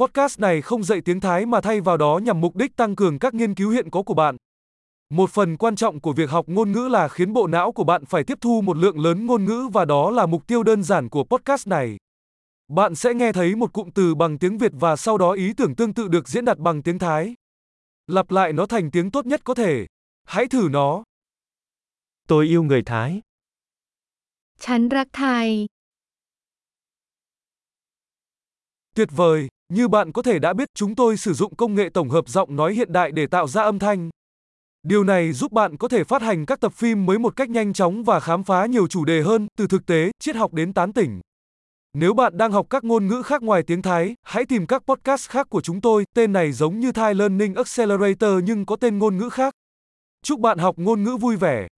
Podcast này không dạy tiếng Thái mà thay vào đó nhằm mục đích tăng cường các nghiên cứu hiện có của bạn. Một phần quan trọng của việc học ngôn ngữ là khiến bộ não của bạn phải tiếp thu một lượng lớn ngôn ngữ và đó là mục tiêu đơn giản của podcast này. Bạn sẽ nghe thấy một cụm từ bằng tiếng Việt và sau đó ý tưởng tương tự được diễn đạt bằng tiếng Thái. Lặp lại nó thành tiếng tốt nhất có thể. Hãy thử nó. Tôi yêu người Thái. ฉัน รัก Thái. Tuyệt vời! Như bạn có thể đã biết, chúng tôi sử dụng công nghệ tổng hợp giọng nói hiện đại để tạo ra âm thanh. Điều này giúp bạn có thể phát hành các tập phim mới một cách nhanh chóng và khám phá nhiều chủ đề hơn, từ thực tế, triết học đến tán tỉnh. Nếu bạn đang học các ngôn ngữ khác ngoài tiếng Thái, hãy tìm các podcast khác của chúng tôi. Tên này giống như Thai Learning Accelerator nhưng có tên ngôn ngữ khác. Chúc bạn học ngôn ngữ vui vẻ!